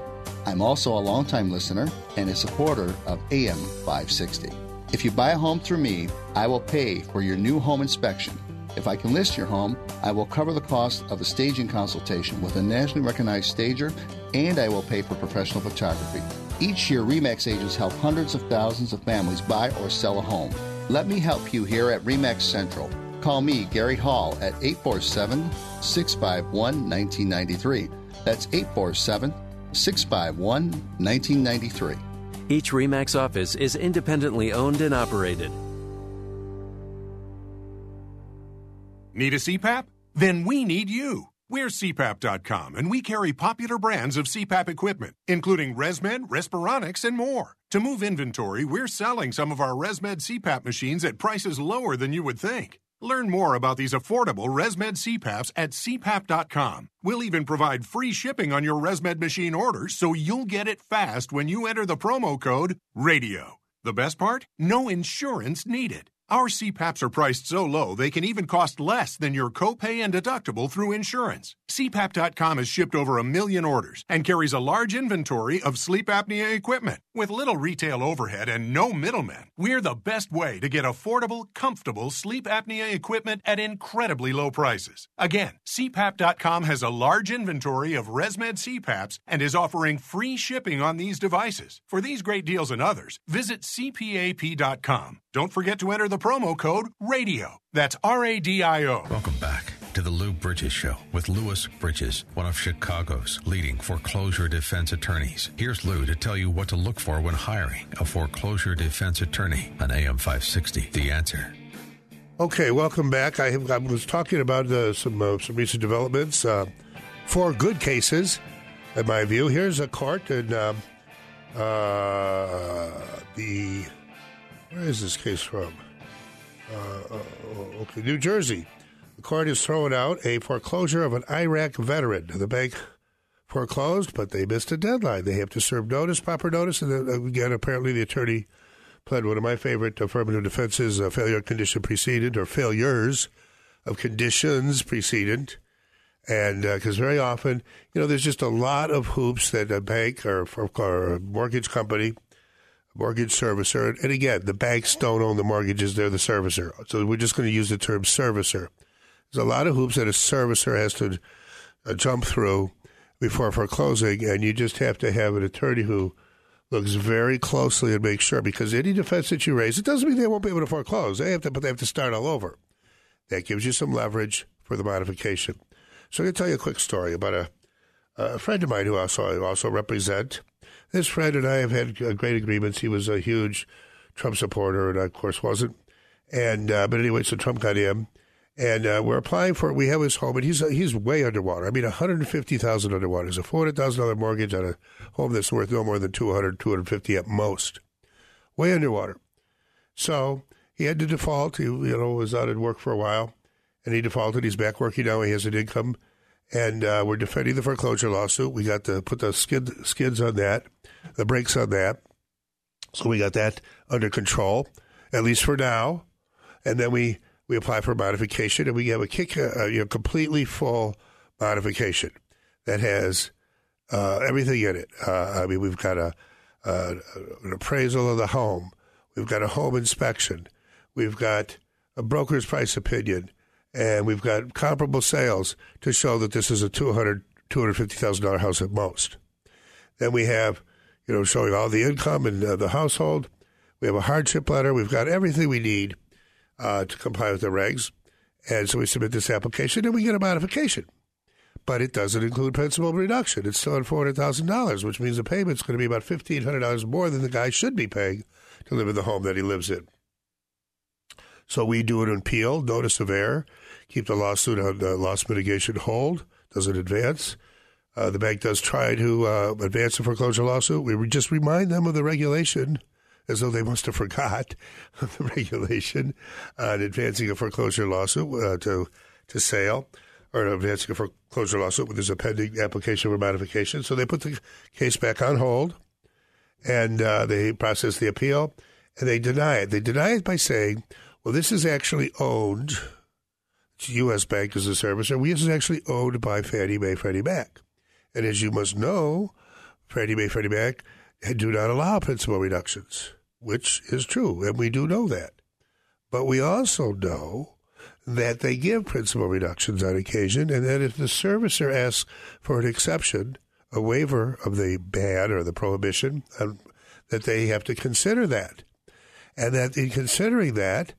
I'm also a longtime listener and a supporter of A M five sixty. If you buy a home through me, I will pay for your new home inspection. If I can list your home, I will cover the cost of a staging consultation with a nationally recognized stager, and I will pay for professional photography. Each year, RE/MAX agents help hundreds of thousands of families buy or sell a home. Let me help you here at RE/MAX Central. Call me, Gary Hall, at eight four seven, six five one, one nine nine three. That's eight four seven, six five one, one nine nine three. Each RE/MAX office is independently owned and operated. Need a C PAP? Then we need you. We're C PAP dot com, and we carry popular brands of C PAP equipment, including ResMed, Respironics, and more. To move inventory, we're selling some of our ResMed C PAP machines at prices lower than you would think. Learn more about these affordable ResMed C PAPs at C PAP dot com. We'll even provide free shipping on your ResMed machine order, so you'll get it fast when you enter the promo code RADIO. The best part? No insurance needed. Our C PAPs are priced so low they can even cost less than your copay and deductible through insurance. C PAP dot com has shipped over a million orders and carries a large inventory of sleep apnea equipment. With little retail overhead and no middlemen, we're the best way to get affordable, comfortable sleep apnea equipment at incredibly low prices. Again, C PAP dot com has a large inventory of ResMed C PAPs and is offering free shipping on these devices. For these great deals and others, visit C PAP dot com. Don't forget to enter the promo code RADIO. That's R A D I O. Welcome back to the Lou Bridges Show with Louis Bridges, one of Chicago's leading foreclosure defense attorneys. Here's Lou to tell you what to look for when hiring a foreclosure defense attorney on A M five sixty. The Answer. Okay, welcome back. I, have, I was talking about uh, some uh, some recent developments. Uh, four good cases, in my view. Here's a court in uh, uh, the, where is this case from? Uh, okay, New Jersey. The court has thrown out a foreclosure of an Iraq veteran. The bank foreclosed, but they missed a deadline. They have to serve notice, proper notice, and then, again, apparently the attorney pled one of my favorite affirmative defenses, uh, failure of condition precedent, or failures of conditions precedent. And because uh, very often, you know, there's just a lot of hoops that a bank or, or a mortgage company, mortgage servicer, and again, the banks don't own the mortgages, they're the servicer. So we're just going to use the term servicer. There's a lot of hoops that a servicer has to uh, jump through before foreclosing, and you just have to have an attorney who looks very closely and makes sure, because any defense that you raise, it doesn't mean they won't be able to foreclose. They have to, but they have to start all over. That gives you some leverage for the modification. So I'm going to tell you a quick story about a, a friend of mine who also I also represent. This friend and I have had great agreements. He was a huge Trump supporter, and I, of course, wasn't. And uh, but anyway, so Trump got him. And uh, we're applying for it. We have his home, and he's he's way underwater. I mean, one hundred fifty thousand dollars underwater. It's a four hundred thousand dollars mortgage on a home that's worth no more than two hundred thousand dollars, two hundred fifty thousand dollars at most. Way underwater. So he had to default. He you know was out at work for a while, and he defaulted. He's back working now. He has an income, and uh, we're defending the foreclosure lawsuit. We got to put the skid, skids on that, the brakes on that. So we got that under control, at least for now. And then we. We apply for modification, and we have a kick, uh, you know, completely full modification that has uh, everything in it. Uh, I mean, we've got a uh, an appraisal of the home. We've got a home inspection. We've got a broker's price opinion, and we've got comparable sales to show that this is a two hundred thousand dollars, two hundred fifty thousand dollars house at most. Then we have, you know, showing all the income and uh, the household. We have a hardship letter. We've got everything we need Uh, to comply with the regs, and so we submit this application, and we get a modification. But it doesn't include principal reduction. It's still at four hundred thousand dollars, which means the payment's going to be about fifteen hundred dollars more than the guy should be paying to live in the home that he lives in. So we do an appeal, notice of error, keep the lawsuit on uh, loss mitigation hold, doesn't advance. Uh, the bank does try to uh, advance the foreclosure lawsuit. We just remind them of the regulation, as though they must have forgot the regulation on advancing a foreclosure lawsuit uh, to to sale, or advancing a foreclosure lawsuit when there's a pending application for modification. So they put the case back on hold, and uh, they process the appeal, and they deny it. They deny it by saying, well, this is actually owned, U S Bank is the servicer, this is actually owned by Fannie Mae, Freddie Mac. And as you must know, Fannie Mae, Freddie Mac do not allow principal reductions, which is true, and we do know that. But we also know that they give principal reductions on occasion, and that if the servicer asks for an exception, a waiver of the ban or the prohibition, um, that they have to consider that. And that in considering that,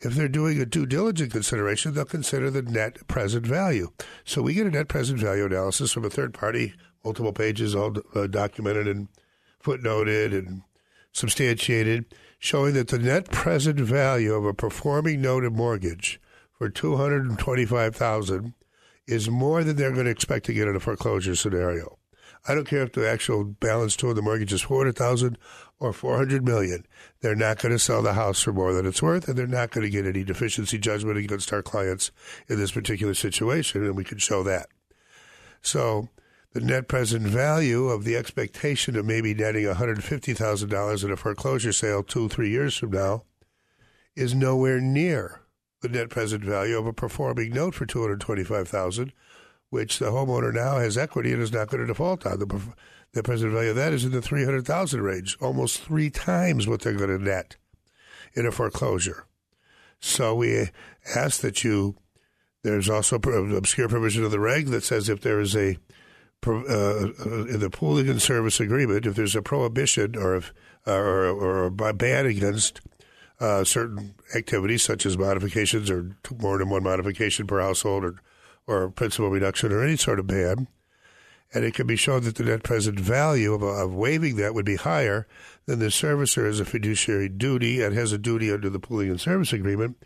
if they're doing a due diligence consideration, they'll consider the net present value. So we get a net present value analysis from a third party, multiple pages, all uh, documented and footnoted and substantiated, showing that the net present value of a performing noted mortgage for two hundred twenty-five thousand dollars is more than they're going to expect to get in a foreclosure scenario. I don't care if the actual balance to the mortgage is four hundred thousand dollars or four hundred million dollars. They're not going to sell the house for more than it's worth, and they're not going to get any deficiency judgment against our clients in this particular situation, and we can show that. So the net present value of the expectation of maybe netting one hundred fifty thousand dollars in a foreclosure sale two, three years from now is nowhere near the net present value of a performing note for two hundred twenty-five thousand dollars, which the homeowner now has equity and is not going to default on. The net present value of that is in the three hundred thousand dollars range, almost three times what they're going to net in a foreclosure. So we ask that you, there's also an obscure provision of the reg that says if there is a, uh, in the pooling and service agreement, if there's a prohibition or if, or, or a ban against uh, certain activities such as modifications or more than one modification per household or, or principal reduction or any sort of ban, and it can be shown that the net present value of, of waiving that would be higher, then the servicer has a fiduciary duty and has a duty under the pooling and service agreement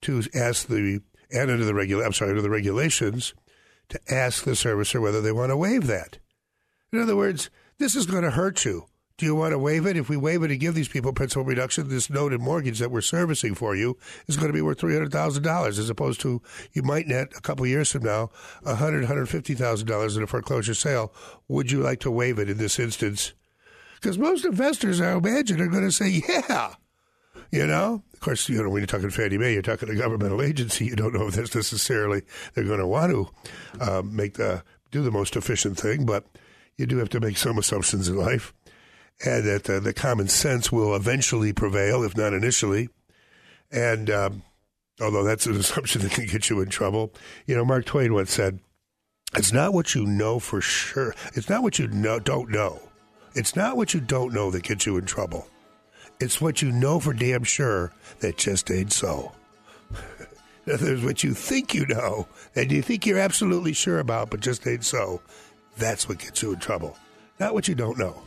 to ask the, and under the regula- I'm sorry, under the regulations, to ask the servicer whether they want to waive that. In other words, this is going to hurt you. Do you want to waive it? If we waive it and give these people principal reduction, this note and mortgage that we're servicing for you is going to be worth three hundred thousand dollars as opposed to you might net a couple of years from now one hundred thousand dollars, one hundred fifty thousand dollars in a foreclosure sale. Would you like to waive it in this instance? Because most investors, I imagine, are going to say, yeah. You know, of course, you know, when you're talking Fannie Mae, you're talking a governmental agency. You don't know if that's necessarily they're going to want to uh, make the do the most efficient thing, but you do have to make some assumptions in life. And that uh, the common sense will eventually prevail, if not initially. And um, although that's an assumption that can get you in trouble, you know, Mark Twain once said, it's not what you know for sure. It's not what you know, don't know. It's not what you don't know that gets you in trouble. It's what you know for damn sure that just ain't so. In other words, what you think you know and you think you're absolutely sure about but just ain't so, that's what gets you in trouble. Not what you don't know.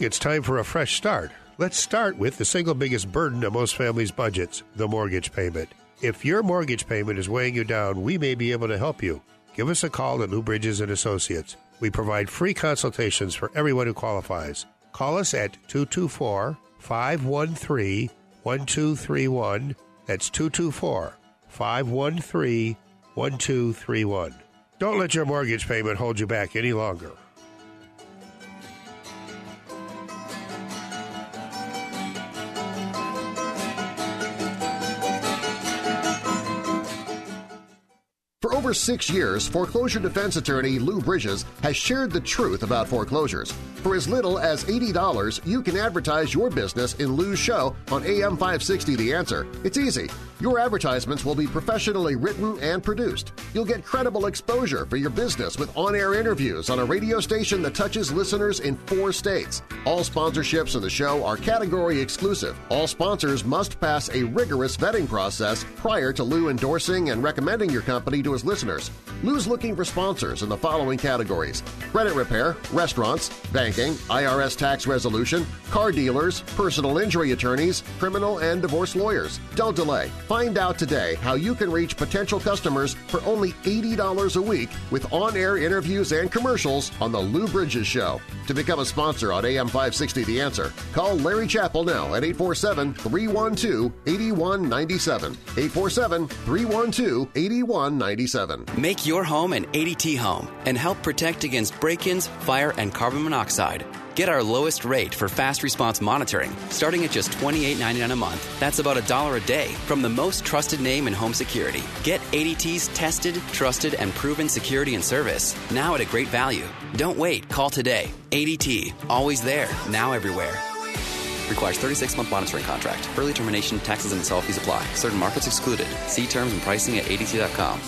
It's time for a fresh start. Let's start with the single biggest burden of most families' budgets, the mortgage payment. If your mortgage payment is weighing you down, we may be able to help you. Give us a call at Lou Bridges and Associates. We provide free consultations for everyone who qualifies. Call us at two two four, five one three, one two three one. That's two two four, five one three, one two three one. Don't let your mortgage payment hold you back any longer. For six years, foreclosure defense attorney Lou Bridges has shared the truth about foreclosures. For as little as eighty dollars, you can advertise your business in Lou's show on A M five sixty The Answer. It's easy. Your advertisements will be professionally written and produced. You'll get credible exposure for your business with on-air interviews on a radio station that touches listeners in four states. All sponsorships in the show are category exclusive. All sponsors must pass a rigorous vetting process prior to Lou endorsing and recommending your company to his listeners. Listeners. Lou's looking for sponsors in the following categories: credit repair, restaurants, banking, I R S tax resolution, car dealers, personal injury attorneys, criminal and divorce lawyers. Don't delay. Find out today how you can reach potential customers for only eighty dollars a week with on-air interviews and commercials on The Lou Bridges Show. To become a sponsor on A M five sixty The Answer, call Larry Chappell now at eight four seven, three one two, eight one nine seven. eight four seven, three one two, eight one nine seven. Make your home an A D T home and help protect against break-ins, fire, and carbon monoxide. Get our lowest rate for fast response monitoring, starting at just twenty-eight ninety-nine a month. That's about a dollar a day from the most trusted name in home security. Get A D T's tested, trusted, and proven security and service now at a great value. Don't wait. Call today. A D T. Always there. Now everywhere. Requires thirty-six month monitoring contract. Early termination, taxes, and install fees apply. Certain markets excluded. See terms and pricing at A D T dot com.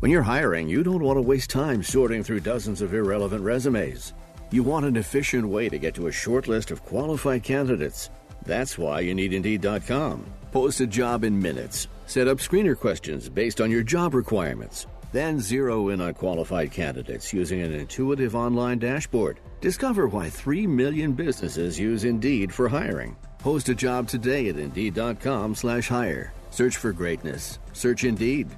When you're hiring, you don't want to waste time sorting through dozens of irrelevant resumes. You want an efficient way to get to a short list of qualified candidates. That's why you need Indeed dot com. Post a job in minutes. Set up screener questions based on your job requirements. Then zero in on qualified candidates using an intuitive online dashboard. Discover why three million businesses use Indeed for hiring. Post a job today at Indeed dot com slash hire. Search for greatness. Search Indeed.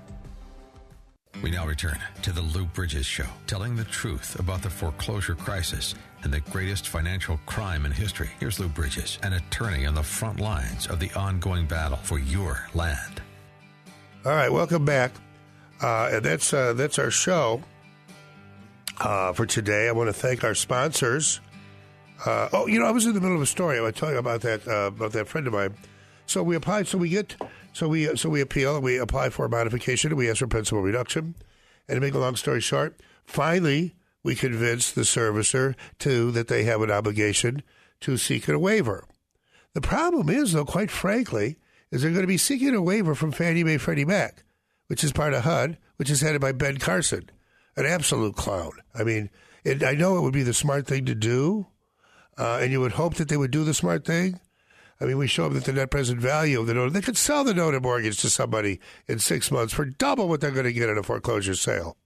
We now return to the Lou Bridges Show, telling the truth about the foreclosure crisis and the greatest financial crime in history. Here's Lou Bridges, an attorney on the front lines of the ongoing battle for your land. All right, welcome back. Uh, and that's uh, that's our show uh, for today. I want to thank our sponsors. Uh, oh, you know, I was in the middle of a story. I was telling you about that uh, about that friend of mine. So we applied. So we get. So we so we appeal and we apply for a modification and we ask for principal reduction. And to make a long story short, finally we convince the servicer too that they have an obligation to seek a waiver. The problem is, though, quite frankly, is they're going to be seeking a waiver from Fannie Mae, Freddie Mac, which is part of H U D, which is headed by Ben Carson, an absolute clown. I mean, it, I know it would be the smart thing to do, uh, and you would hope that they would do the smart thing. I mean, we show them that the net present value of the note, they could sell the note and mortgage to somebody in six months for double what they're going to get at a foreclosure sale.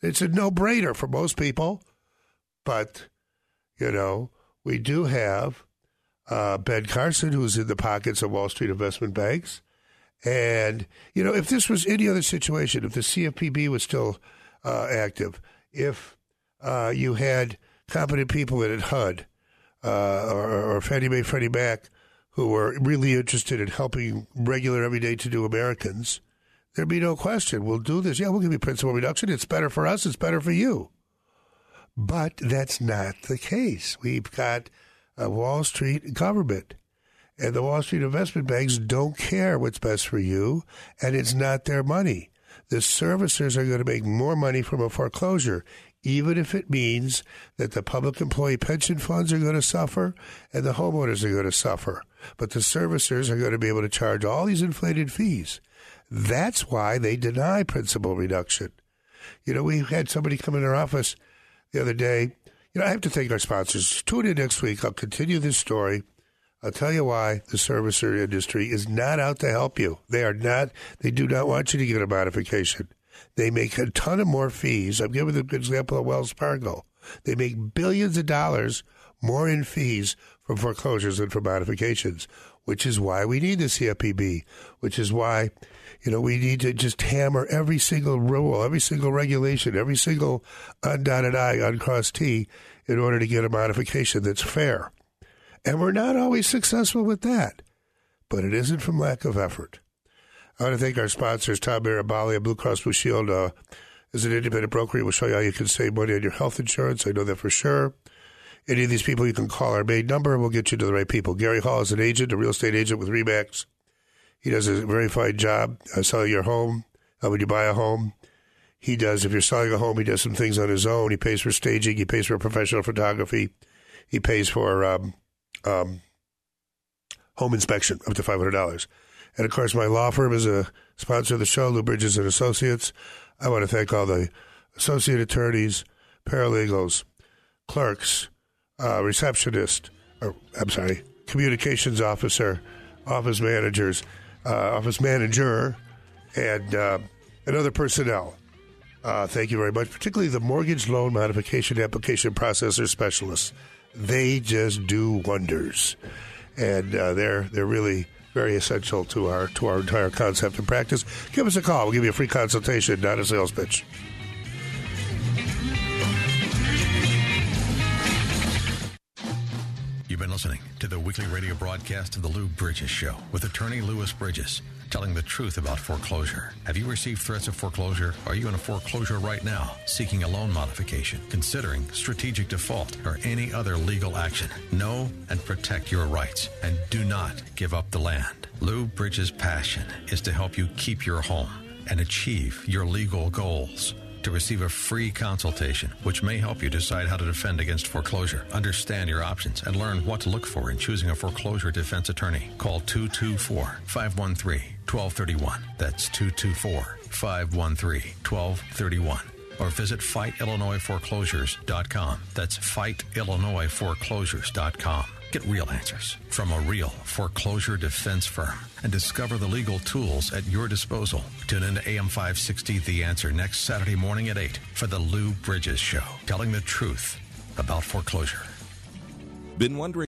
It's a no-brainer for most people, but, you know, we do have uh, Ben Carson, who's in the pockets of Wall Street investment banks. And, you know, if this was any other situation, if the C F P B was still uh, active, if uh, you had competent people at H U D uh, or, or Fannie Mae, Freddie Mac, who were really interested in helping regular, everyday-to-do Americans, there'd be no question. We'll do this. Yeah, we'll give you principal reduction. It's better for us. It's better for you. But that's not the case. We've got a Wall Street government, and the Wall Street investment banks don't care what's best for you, and it's not their money. The servicers are going to make more money from a foreclosure, even if it means that the public employee pension funds are going to suffer and the homeowners are going to suffer. But the servicers are going to be able to charge all these inflated fees. That's why they deny principal reduction. You know, we had somebody come in our office the other day. You know, I have to thank our sponsors. Tune in next week. I'll continue this story. I'll tell you why the servicer industry is not out to help you. They are not. They do not want you to get a modification. They make a ton of more fees. I'm giving them an example of Wells Fargo. They make billions of dollars more in fees from foreclosures than from modifications, which is why we need the C F P B, which is why, you know, we need to just hammer every single rule, every single regulation, every single undotted I, uncrossed T in order to get a modification that's fair. And we're not always successful with that, but it isn't from lack of effort. I want to thank our sponsors, Tom Marabali of Blue Cross Blue Shield. Uh, as an independent broker, we'll show you how you can save money on your health insurance. I know that for sure. Any of these people, you can call our main number and we'll get you to the right people. Gary Hall is an agent, a real estate agent with RE/MAX. He does a very fine job uh, selling your home, helping you buy a home. He does, if you're selling a home, he does some things on his own. He pays for staging. He pays for professional photography. He pays for um, um, home inspection up to five hundred dollars. And, of course, my law firm is a sponsor of the show, Lou Bridges and Associates. I want to thank all the associate attorneys, paralegals, clerks, Uh, receptionist, or I'm sorry, communications officer, office managers, uh, office manager, and uh, and other personnel. Uh, thank you very much, particularly the mortgage loan modification application processor specialists. They just do wonders, and uh, they're they're really very essential to our to our entire concept and practice. Give us a call. We'll give you a free consultation, not a sales pitch. You've been listening to the weekly radio broadcast of the Lou Bridges Show with attorney Louis Bridges, telling the truth about foreclosure. Have you received threats of foreclosure? Are you in a foreclosure right now, seeking a loan modification, considering strategic default, or any other legal action? Know and protect your rights, and do not give up the land. Lou Bridges' passion is to help you keep your home and achieve your legal goals. To receive a free consultation, which may help you decide how to defend against foreclosure, understand your options, and learn what to look for in choosing a foreclosure defense attorney. Call two two four, five one three, one two three one. That's two two four, five one three, one two three one. Or visit fight illinois foreclosures dot com. That's fight illinois foreclosures dot com. Get real answers from a real foreclosure defense firm and discover the legal tools at your disposal. Tune in to A M five sixty The Answer next Saturday morning at eight for the Lou Bridges Show, telling the truth about foreclosure. Been wondering